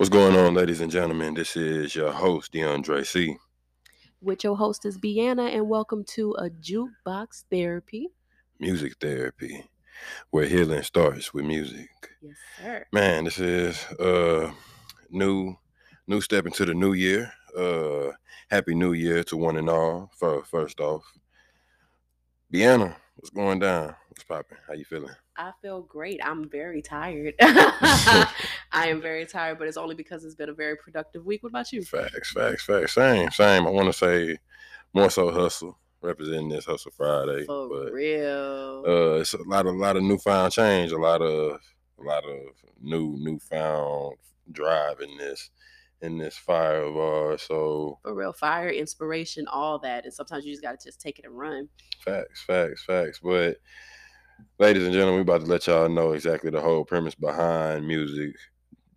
What's going on, ladies and gentlemen? This is your host, DeAndre C. With your host is Bianna, and welcome to a Jukebox Therapy. Music therapy, where healing starts with music. Yes, sir. Man, this is new step into the new year. Happy New Year to one and all, first off. Bianna, what's going down? What's popping? How you feeling? I feel great. I'm very tired. I am very tired, but it's only because it's been a very productive week. What about you? Facts. Same. I want to say more so hustle, representing this Hustle Friday. For real. It's a lot of newfound change, a lot of newfound drive in this fire of ours. So for real, fire, inspiration, all that, and sometimes you just got to just take it and run. Facts. But ladies and gentlemen, we're about to let y'all know exactly the whole premise behind music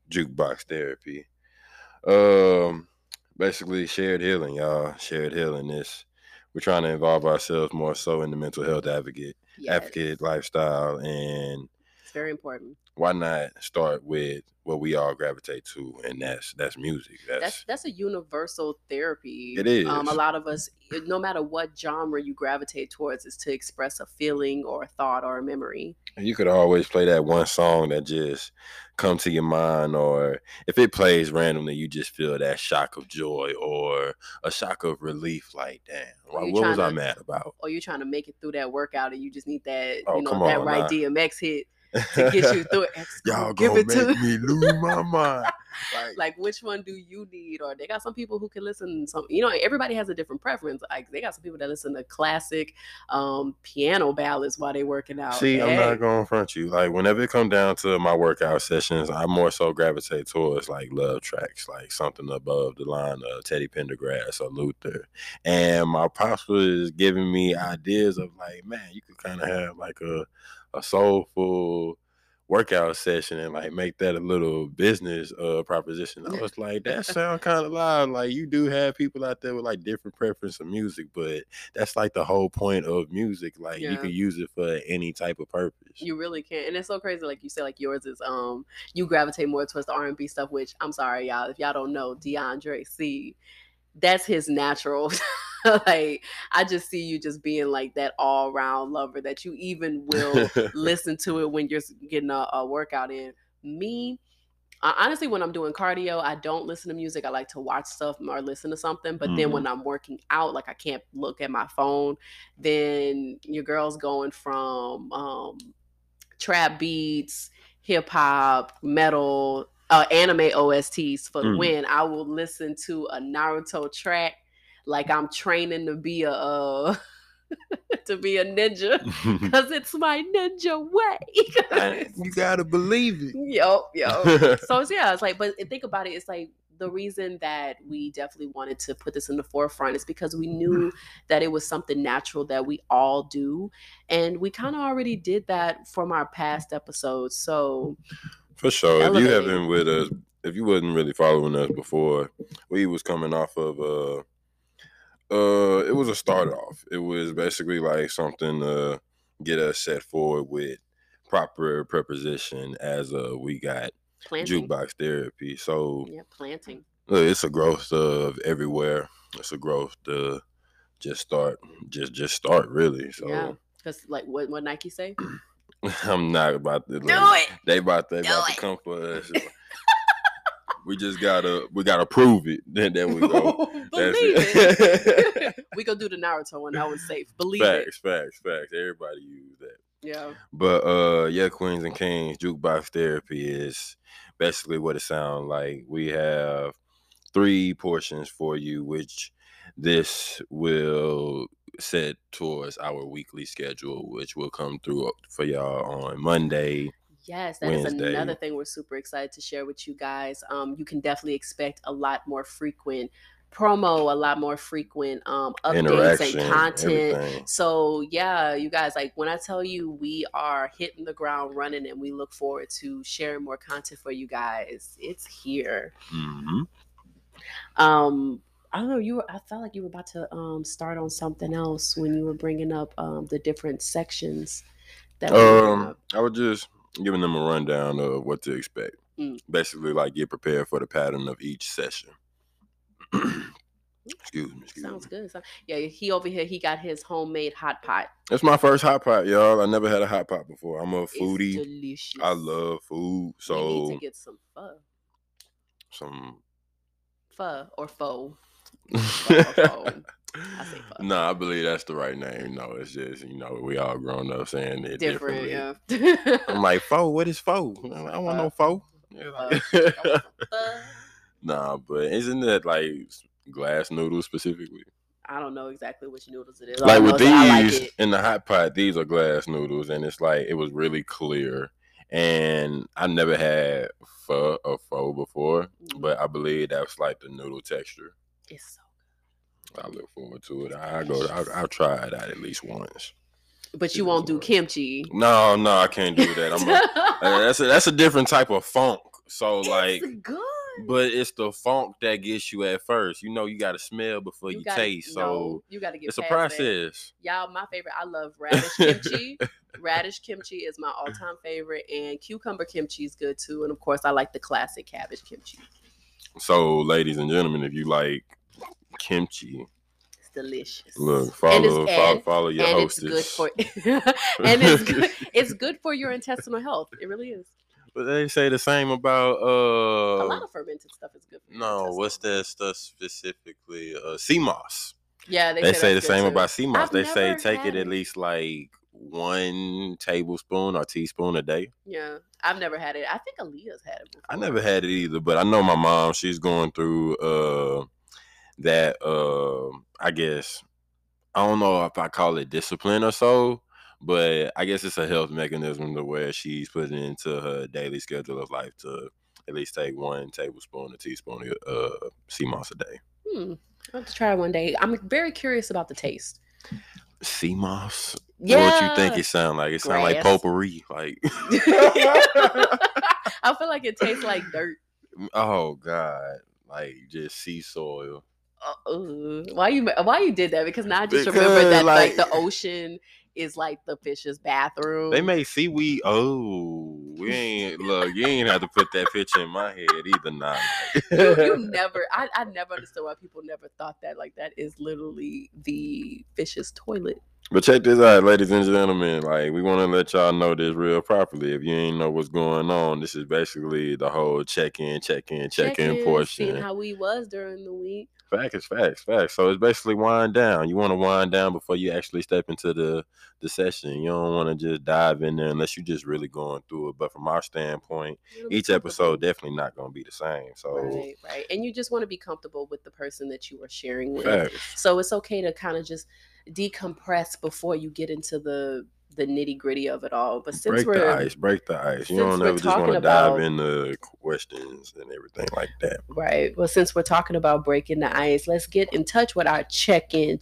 jukebox therapy. Basically, shared healing, y'all. Shared healing. We're trying to involve ourselves more so in the mental health advocate lifestyle, and it's very important. Why not start with what we all gravitate to, and that's music. That's a universal therapy. It is. A lot of us, no matter what genre you gravitate towards, is to express a feeling or a thought or a memory. And you could always play that one song that just comes to your mind, or if it plays randomly, you just feel that shock of joy or a shock of relief. Like, damn, what was I mad about? Or you're trying to make it through that workout, and you just need that, DMX hit. To get you through it. Y'all gonna make me lose my mind. Like, which one do you need? Or they got some people who can listen. Everybody has a different preference. Like, they got some people that listen to classic piano ballads while they working out. See, I'm not gonna front you. Like, whenever it comes down to my workout sessions, I more so gravitate towards like love tracks, like something above the line of Teddy Pendergrass or Luther. And my pops was giving me ideas of like, man, you could kind of have like a soulful workout session and like make that a little business proposition. I was like, that sound kind of loud. Like, you do have people out there with like different preference of music, but that's like the whole point of music. Like, You can use it for any type of purpose. You really can. And it's so crazy. Like you said, like yours is, you gravitate more towards the R&B stuff, which I'm sorry, y'all, if y'all don't know, DeAndre C, that's his natural. Like, I just see you just being like that all-round lover that you even will listen to it when you're getting a workout in. Me, honestly, when I'm doing cardio, I don't listen to music. I like to watch stuff or listen to something. But then when I'm working out, like, I can't look at my phone. Then your girl's going from trap beats, hip-hop, metal, anime OSTs for when I will listen to a Naruto track. Like, I'm training to be a ninja, because it's my ninja way. You gotta believe it. Yo. So it's like, but think about it. It's like the reason that we definitely wanted to put this in the forefront is because we knew that it was something natural that we all do, and we kind of already did that from our past episodes. So for sure, if you haven't with us, if you wasn't really following us before, we was coming off of it was a start off. It was basically like something to get us set forward with proper preposition as we got planting. Jukebox therapy. So yeah, planting. Look, it's a growth of everywhere. It's a growth to just start really. So yeah, because like what Nike say? I'm not about to do it. They about to come for us. We just gotta prove it. Then we go. Believe it. We gonna do the Naruto one. That was safe. Facts. Everybody use that. Yeah. But Queens and Kings, Jukebox Therapy is basically what it sounds like. We have three portions for you, which this will set towards our weekly schedule, which will come through for y'all on Monday. Yes, that Wednesday. Is another thing we're super excited to share with you guys. You can definitely expect a lot more frequent promo, a lot more frequent updates and content. Everything. So yeah, you guys, like when I tell you we are hitting the ground running and we look forward to sharing more content for you guys, it's here. Mm-hmm. I don't know. I felt like you were about to start on something else when you were bringing up the different sections. I was just giving them a rundown of what to expect. Basically, like, get prepared for the pattern of each session. Excuse me. Sounds good. So, yeah, he over here, he got his homemade hot pot. That's my first hot pot, y'all. I never had a hot pot before. I'm a foodie. It's delicious. I love food. So you need to get some pho. Some pho or faux. I say pho. Nah, I believe that's the right name. No, it's just, you know, we all grown up saying it differently. Yeah. I'm like, pho, what is pho? I don't want no pho. Yeah. Nah, but isn't that like glass noodles specifically? I don't know exactly which noodles it is. Like with these in the hot pot, these are glass noodles, and it's like it was really clear. And I never had pho or pho before, but I believe that's like the noodle texture. It's so good. I look forward to it. I'll try it out at least once. But you won't do kimchi. No, I can't do that. That's a different type of funk. So it's like good. But it's the funk that gets you at first. You know, you got to smell before you taste. So you got to get it's past a process. That. Y'all, my favorite. I love radish kimchi. Radish kimchi is my all-time favorite. And cucumber kimchi is good, too. And, of course, I like the classic cabbage kimchi. So, ladies and gentlemen, if you like kimchi, it's delicious. Look, follow your hostess. It's good for your intestinal health. It really is. But they say the same about a lot of fermented stuff is good for what's that stuff specifically? Sea moss. Yeah, they say the same about sea moss. They say take it at least like 1 tablespoon or teaspoon a day. Yeah, I've never had it. I think Aaliyah's had it before. I never had it either, but I know my mom. She's going through that. I guess I don't know if I call it discipline or so. But I guess it's a health mechanism to where she's putting into her daily schedule of life to at least take 1 tablespoon, a teaspoon of sea moss a day. I'll have to try it one day. I'm very curious about the taste. Sea moss? Yeah. What you think it sounds like? It sounds like potpourri. Like I feel like it tastes like dirt. Oh, God. Like just sea soil. Why you did that? Because now I just remember that like the ocean is like the fish's bathroom. They make seaweed. Oh, you ain't have to put that picture in my head either. Nah. I never understood why people never thought that. Like that is literally the fish's toilet. But check this out, ladies and gentlemen. Like we want to let y'all know this real properly. If you ain't know what's going on, this is basically the whole check-in portion. Seeing how we was during the week. Facts. So it's basically wind down. You want to wind down before you actually step into the session. You don't want to just dive in there unless you're just really going through it. But from our standpoint, each episode definitely not going to be the same. So right. And you just want to be comfortable with the person that you are sharing with. Facts. So it's okay to kind of just decompress before you get into the nitty gritty of it all. But since break the ice. You don't ever just want to dive into questions and everything like that. Right. Well, since we're talking about breaking the ice, let's get in touch with our check-in.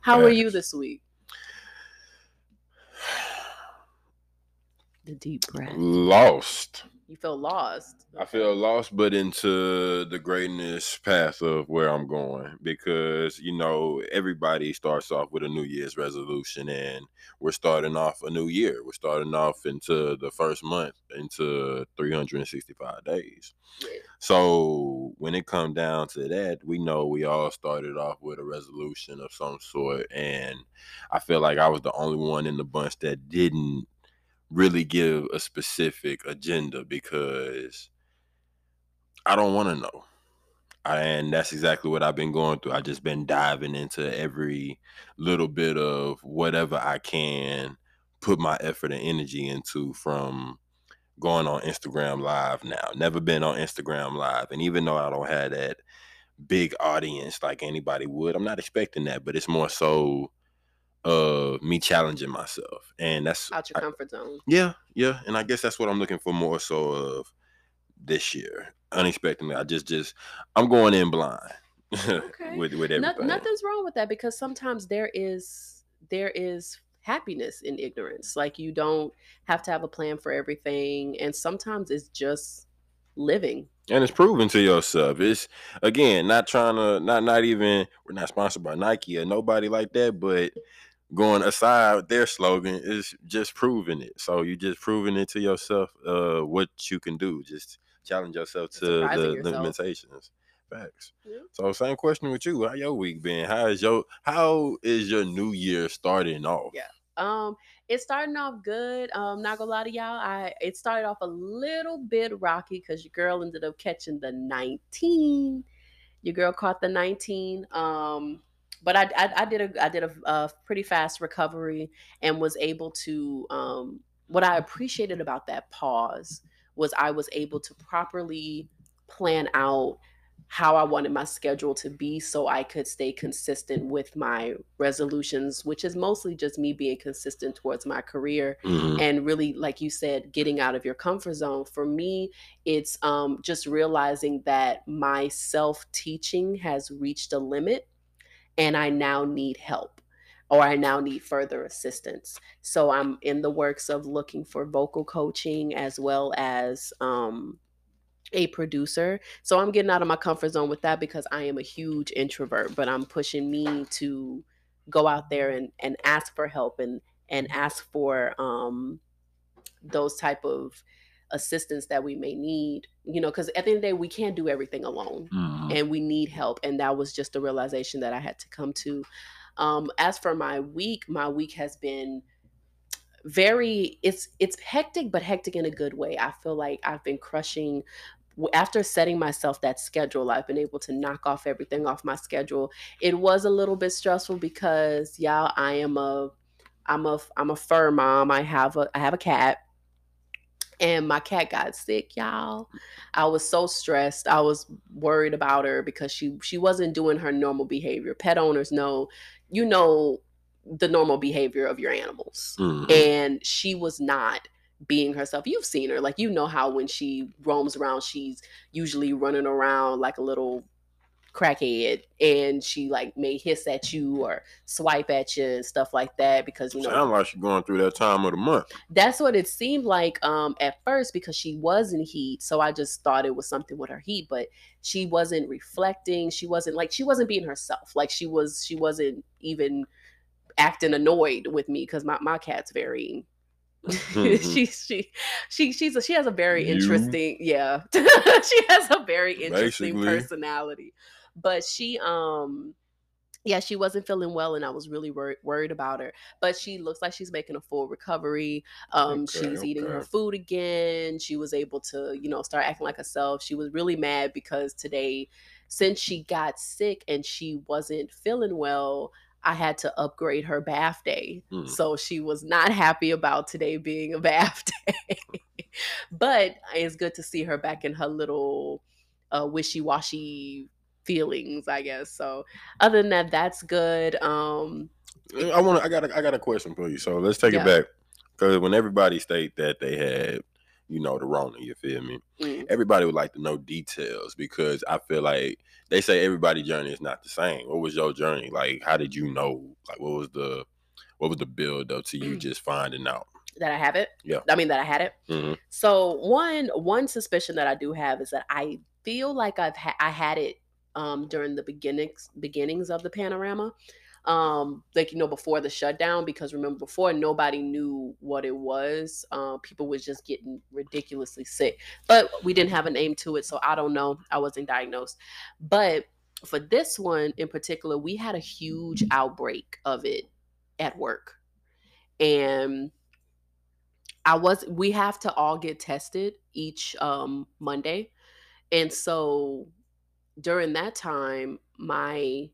How are you this week? The deep breath. Lost. You feel lost. I feel lost, but into the greatness path of where I'm going because, you know, everybody starts off with a New Year's resolution and we're starting off a new year. We're starting off into the first month into 365 days. Yeah. So when it comes down to that, we know we all started off with a resolution of some sort. And I feel like I was the only one in the bunch that didn't really give a specific agenda because I don't want to know. And that's exactly what I've been going through. I've just been diving into every little bit of whatever I can put my effort and energy into, from going on Instagram Live now. Never been on Instagram Live. And even though I don't have that big audience like anybody would, I'm not expecting that, but it's more so me challenging myself, and that's out your comfort zone. Yeah, and I guess that's what I'm looking for more so of this year. Unexpectedly, I just I'm going in blind. Okay. with everything. Nothing's wrong with that, because sometimes there is happiness in ignorance. Like, you don't have to have a plan for everything, and sometimes it's just living. And it's proven to yourself. It's, again, not trying to, not even, we're not sponsored by Nike or nobody like that, but going aside their slogan is just proving it. So you just proving it to yourself what you can do. Just challenge yourself to the limitations. Facts. Yeah. So same question with you. How your week been? How is your new year starting off? Yeah. It's starting off good. Not gonna lie to y'all, it started off a little bit rocky because your girl ended up catching the 19. Your girl caught the 19. But I did a pretty fast recovery and was able to. What I appreciated about that pause was I was able to properly plan out how I wanted my schedule to be so I could stay consistent with my resolutions, which is mostly just me being consistent towards my career and really, like you said, getting out of your comfort zone. For me, it's just realizing that my self-teaching has reached a limit and I now need help or I now need further assistance. So I'm in the works of looking for vocal coaching as well as a producer. So I'm getting out of my comfort zone with that because I am a huge introvert, but I'm pushing me to go out there and ask for help and ask for those type of assistance that we may need, you know, because at the end of the day, we can't do everything alone and we need help. And that was just the realization that I had to come to. As for my week has been very, it's hectic, but hectic in a good way. I feel like I've been crushing. After setting myself that schedule, I've been able to knock off everything off my schedule. It was a little bit stressful because y'all, I'm a fur mom. I have a cat. And my cat got sick, y'all. I was so stressed. I was worried about her because she wasn't doing her normal behavior. Pet owners know, you know, the normal behavior of your animals. And she was not being herself. You've seen her. Like, you know how when she roams around, she's usually running around like a little crackhead and she like may hiss at you or swipe at you and stuff like that because you know sound like she's going through that time of the month. That's what it seemed like at first because she was in heat. So I just thought it was something with her heat, but she wasn't reflecting. She wasn't being herself. Like she wasn't even acting annoyed with me because my cat's very she has a very interesting she has a very interesting personality. But she wasn't feeling well, and I was really worried about her. But she looks like she's making a full recovery. She's eating her food again. She was able to, you know, start acting like herself. She was really mad because today, since she got sick and she wasn't feeling well, I had to upgrade her bath day. So she was not happy about today being a bath day. But it's good to see her back in her little wishy-washy feelings, I guess. So other than that, that's good. I got a question for you. So let's take it back, because when everybody stated that they had, you know, the Rona, you feel me? Everybody would like to know details, because I feel like they say everybody's journey is not the same. What was your journey? Like, how did you know? Like, what was the build up to you just finding out that I have it? Yeah. I mean, that I had it. So one suspicion that I do have is that I feel like I had it during the beginnings of the panorama. Like, you know, before the shutdown, because remember before nobody knew what it was. People was just getting ridiculously sick, but we didn't have a name to it. So I don't know. I wasn't diagnosed, but for this one in particular, we had a huge outbreak of it at work. And we have to all get tested each, Monday. And so during that time, I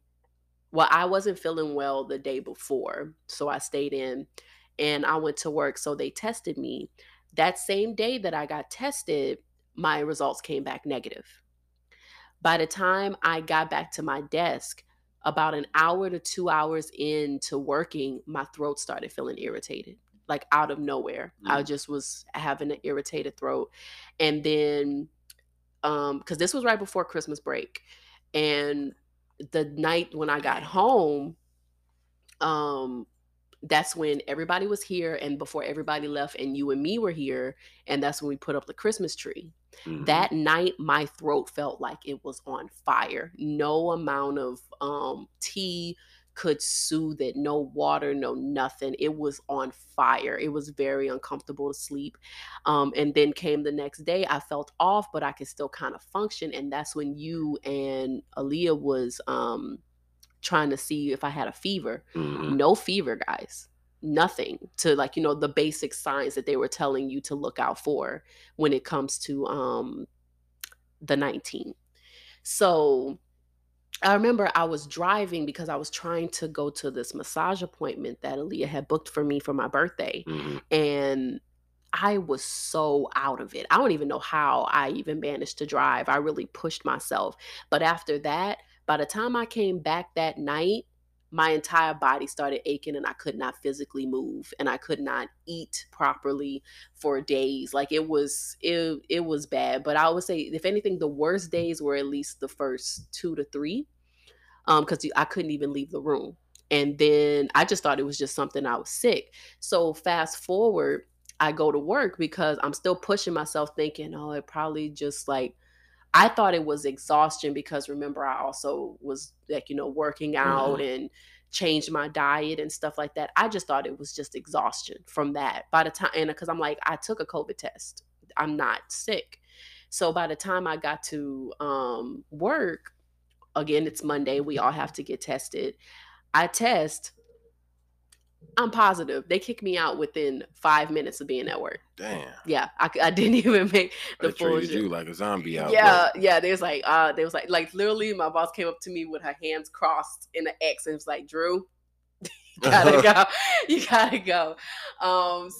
wasn't feeling well the day before, so I stayed in and I went to work. So they tested me. That same day that I got tested, my results came back negative. By the time I got back to my desk, about an hour to 2 hours into working, my throat started feeling irritated, like out of nowhere. I just was having an irritated throat. And then, because this was right before Christmas break, and the night when I got home, that's when everybody was here, and before everybody left, and you and me were here, and that's when we put up the Christmas tree. That night, my throat felt like it was on fire. No amount of tea, could soothe it. No water, no nothing. It was on fire. It was very uncomfortable to sleep. And then came the next day. I felt off, but I could still kind of function. And that's when you and Aaliyah was trying to see if I had a fever. Mm-hmm. No fever, guys. Nothing to, like, you know, the basic signs that they were telling you to look out for when it comes to the 19th. So I remember I was driving because I was trying to go to this massage appointment that Aaliyah had booked for me for my birthday. Mm-hmm. And I was so out of it. I don't even know how I even managed to drive. I really pushed myself. But after that, by the time I came back that night, my entire body started aching and I could not physically move and I could not eat properly for days. Like it was bad. But I would say, if anything, the worst days were at least the first 2 to 3 because I couldn't even leave the room. And then I just thought it was just something I was sick. So fast forward, I go to work because I'm still pushing myself thinking, oh, it probably just like, I thought it was exhaustion because, remember, I also was, like, you know, working out mm-hmm. and changed my diet and stuff like that. I just thought it was just exhaustion from that. By the time, and because I'm like, I took a COVID test. I'm not sick. So by the time I got to work, again, it's Monday. We all have to get tested. I test. I'm positive. They kicked me out within 5 minutes of being at work. Damn. Yeah, I didn't even make the full. They treated you like a zombie out. Yeah, work. Yeah. They was like literally, my boss came up to me with her hands crossed in an X and was like, "Drew, you gotta go."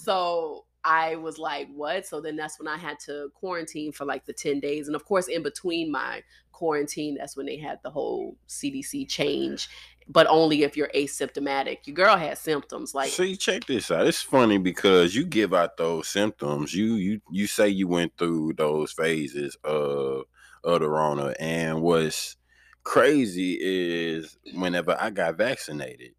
So I was like, "What?" So then that's when I had to quarantine for like the 10 days, and of course, in between my quarantine, that's when they had the whole CDC change. But only if you're asymptomatic. Your girl had symptoms. Like, see, check this out. It's funny because you give out those symptoms. You say you went through those phases of the Rona. And what's crazy is whenever I got vaccinated,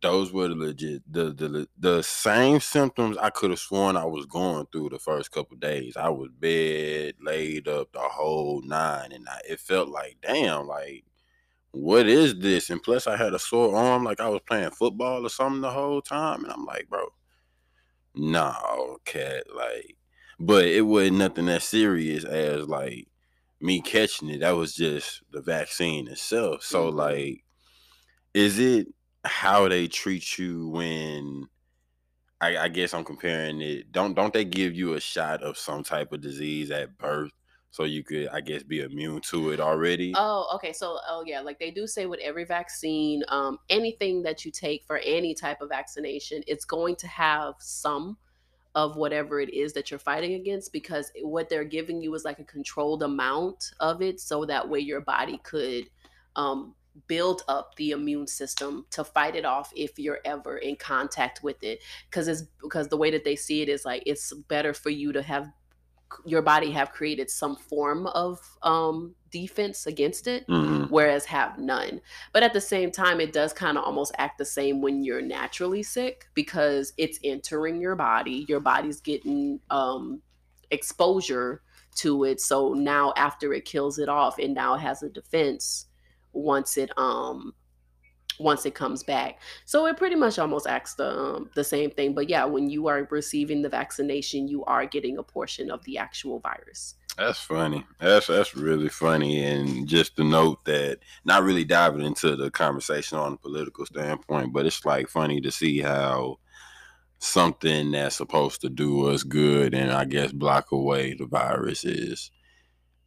those were the same symptoms I could have sworn I was going through the first couple of days. I was bed, laid up, the whole nine, and it felt like, damn, like, what is this? And plus, I had a sore arm like I was playing football or something the whole time. And I'm like, bro, nah, cat. Like, but it wasn't nothing that serious as, like, me catching it. That was just the vaccine itself. So, like, is it how they treat you when, I guess I'm comparing it. Don't they give you a shot of some type of disease at birth? So you could, I guess, be immune to it already. Oh, okay. So, yeah, like they do say with every vaccine, anything that you take for any type of vaccination, it's going to have some of whatever it is that you're fighting against, because what they're giving you is like a controlled amount of it. So that way your body could build up the immune system to fight it off if you're ever in contact with it. Because the way that they see it is like, it's better for you to have your body have created some form of defense against it, mm-hmm. whereas have none. But at the same time, it does kind of almost act the same when you're naturally sick, because it's entering your body. Your body's getting exposure to it. So now after it kills it off, it now has a defense once it comes back. So it pretty much almost acts the same thing. But yeah, when you are receiving the vaccination, you are getting a portion of the actual virus. That's funny. That's really funny. And just to note that, not really diving into the conversation on a political standpoint, but it's like funny to see how something that's supposed to do us good and, I guess, block away the virus is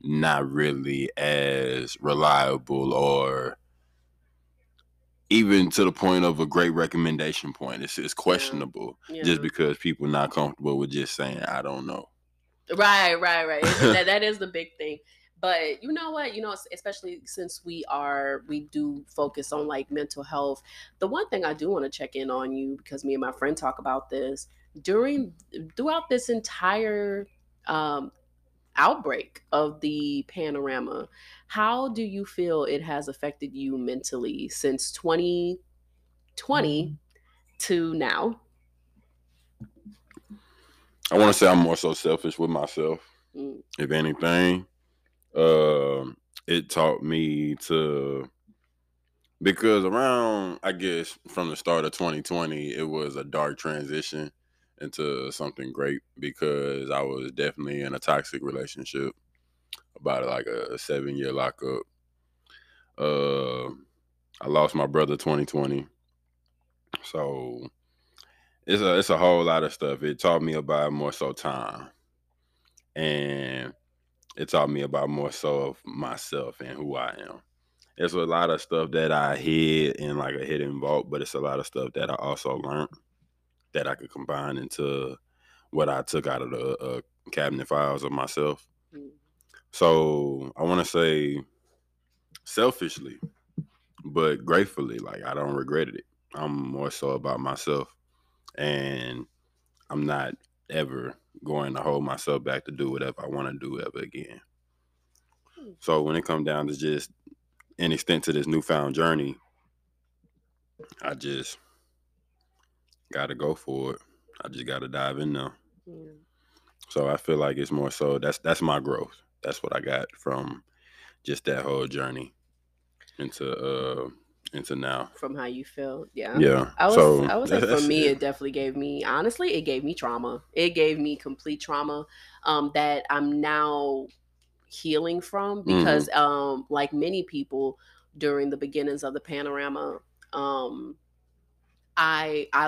not really as reliable, or even to the point of a great recommendation point. It's questionable, yeah. Yeah. Just because people not comfortable with just saying, I don't know. Right. that is the big thing. But you know what? You know, especially since we do focus on like mental health. The one thing I do want to check in on you, because me and my friend talk about this throughout this entire outbreak of the panorama, how do you feel it has affected you mentally since 2020 to now? I want to say I'm more so selfish with myself. If anything, it taught me to Because around, I guess, from the start of 2020, it was a dark transition into something great, because I was definitely in a toxic relationship, about like a 7-year lockup. I lost my brother 2020. So it's a whole lot of stuff. It taught me about more so time. And it taught me about more so of myself and who I am. There's a lot of stuff that I hid in like a hidden vault, but it's a lot of stuff that I also learned that I could combine into what I took out of the cabinet files of myself. Mm. So I want to say selfishly, but gratefully, like I don't regret it. I'm more so about myself, and I'm not ever going to hold myself back to do whatever I want to do ever again. Mm. So when it comes down to just an extent to this newfound journey, I just got to go for it. I just got to dive in now. Yeah. So I feel like it's more so that's my growth. That's what I got from just that whole journey into now. From how you feel, yeah. Yeah. I would say for me, yeah. It definitely gave me, honestly, it gave me trauma. It gave me complete trauma that I'm now healing from, because mm-hmm. Like many people during the beginnings of the panorama, I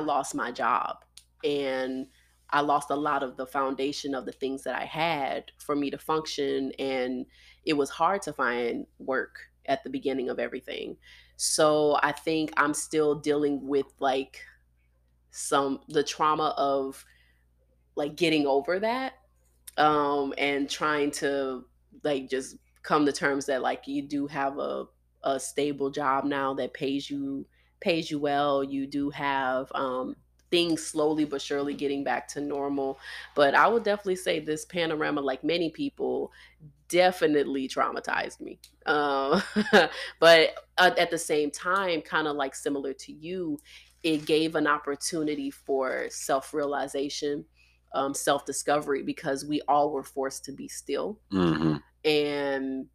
lost my job, and I lost a lot of the foundation of the things that I had for me to function, and it was hard to find work at the beginning of everything. So I think I'm still dealing with like the trauma of like getting over that, and trying to like just come to terms that like you do have a stable job now that pays you well. You do have things slowly but surely getting back to normal. But I would definitely say this panorama, like many people, definitely traumatized me. But at the same time, kind of like similar to you, it gave an opportunity for self-realization, self-discovery, because we all were forced to be still. Mm-hmm. And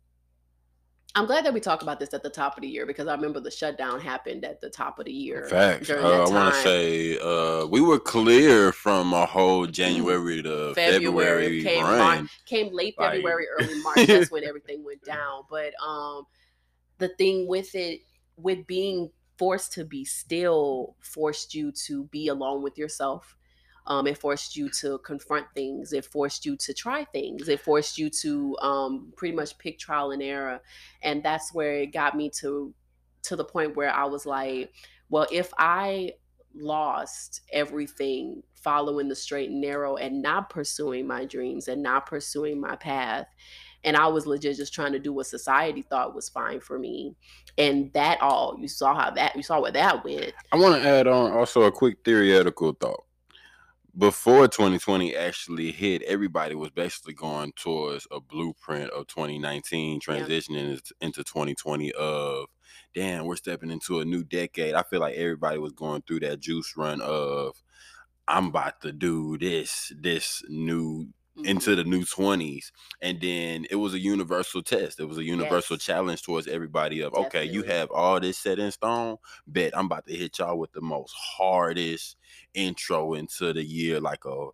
I'm glad that we talked about this at the top of the year, because I remember the shutdown happened at the top of the year. Facts. I want to say we were clear from a whole January to February came late February, early March. That's when everything went down. But the thing with being forced to be still, forced you to be alone with yourself. It forced you to confront things. It forced you to try things. It forced you to pretty much pick trial and error. And that's where it got me to the point where I was like, well, if I lost everything following the straight and narrow and not pursuing my dreams and not pursuing my path, and I was legit just trying to do what society thought was fine for me. And that all, you saw where that went. I want to add on also a quick theoretical thought. Before 2020 actually hit, everybody was basically going towards a blueprint of 2019 transitioning into 2020 of, damn, we're stepping into a new decade. I feel like everybody was going through that juice run of, I'm about to do this new, mm-hmm. into the new 20s. And then it was a universal test. It was a universal challenge towards everybody of, okay, you have all this set in stone, bet I'm about to hit y'all with the most hardest intro into the year, like a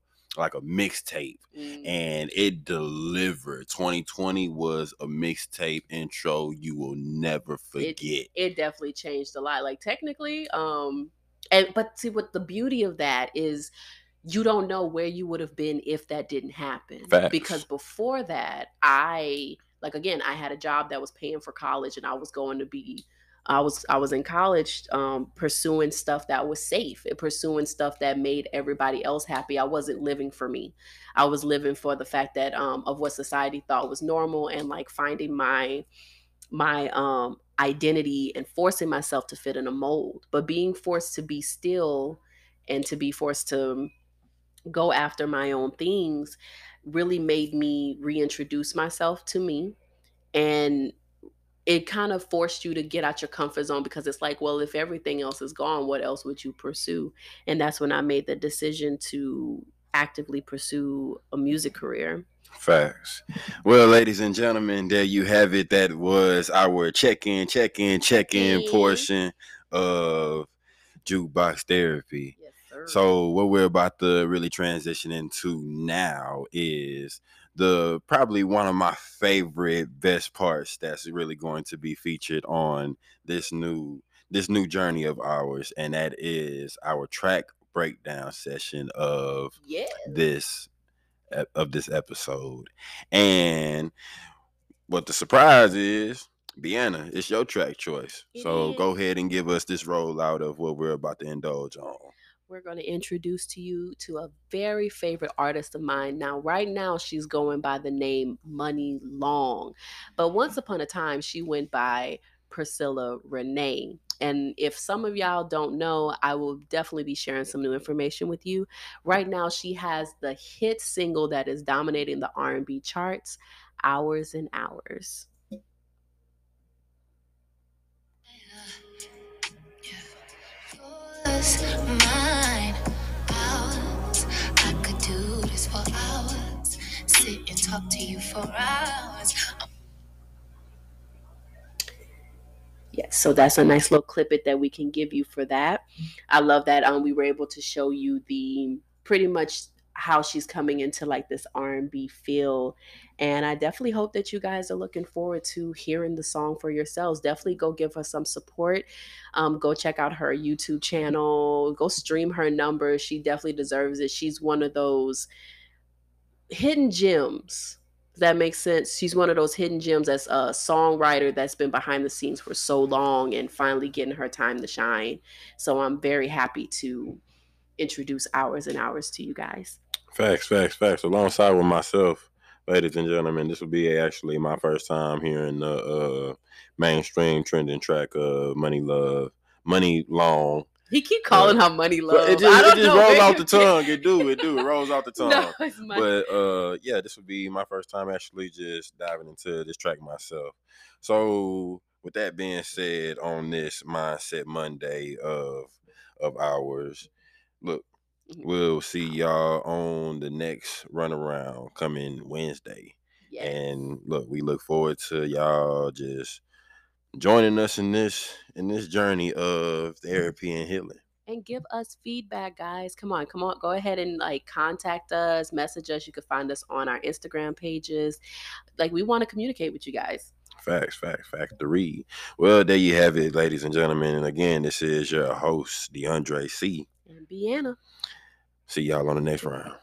mixtape. Mm. And it delivered. 2020 was a mixtape intro you will never forget. It definitely changed a lot, like technically, but see what the beauty of that is, you don't know where you would have been if that didn't happen. Facts. Because before that, I had a job that was paying for college, and I was in college pursuing stuff that was safe and pursuing stuff that made everybody else happy. I wasn't living for me. I was living for the fact that of what society thought was normal, and like finding my identity and forcing myself to fit in a mold. But being forced to be still and to be forced to go after my own things really made me reintroduce myself to me, and it kind of forced you to get out your comfort zone, because it's like, well, if everything else is gone, what else would you pursue? And that's when I made the decision to actively pursue a music career. Facts. Well, ladies and gentlemen, there you have it. That was our check-in portion of Jukebox Therapy. Yes, sir. So what we're about to really transition into now is the probably one of my favorite best parts that's really going to be featured on this new journey of ours, and that is our track breakdown session of this episode. And what the surprise is, Bianna, it's your track choice. So go ahead and give us this rollout of what we're about to indulge on. We're going to introduce to you to a very favorite artist of mine. Now, right now, she's going by the name Muni Long. But once upon a time, she went by Priscilla Renee. And if some of y'all don't know, I will definitely be sharing some new information with you. Right now, she has the hit single that is dominating the R&B charts, Hours and Hours. Mine, ours. I could do this for hours, sit and talk to you for hours. Yes, so that's a nice little clip that we can give you for that. I love that we were able to show you the pretty much how she's coming into like this R&B feel. And I definitely hope that you guys are looking forward to hearing the song for yourselves. Definitely go give her some support. Go check out her YouTube channel. Go stream her numbers. She definitely deserves it. She's one of those hidden gems. Does that make sense? She's one of those hidden gems as a songwriter that's been behind the scenes for so long and finally getting her time to shine. So I'm very happy to introduce Hours and Hours to you guys. Facts. Alongside with myself, ladies and gentlemen, this will be actually my first time hearing the mainstream trending track of Muni Long. He keep calling her Muni Long. It just rolls off the tongue. It do. It rolls off the tongue. No, it's money. But this would be my first time actually just diving into this track myself. So with that being said, on this Mindset Monday of ours, look, we'll see y'all on the next runaround coming Wednesday. Yes. And look, we look forward to y'all just joining us in this journey of therapy and healing. And give us feedback, guys. Come on. Go ahead and contact us, message us. You can find us on our Instagram pages. We want to communicate with you guys. Facts. Well, there you have it, ladies and gentlemen. And again, this is your host, DeAndre C. and Bianna. See y'all on the next round.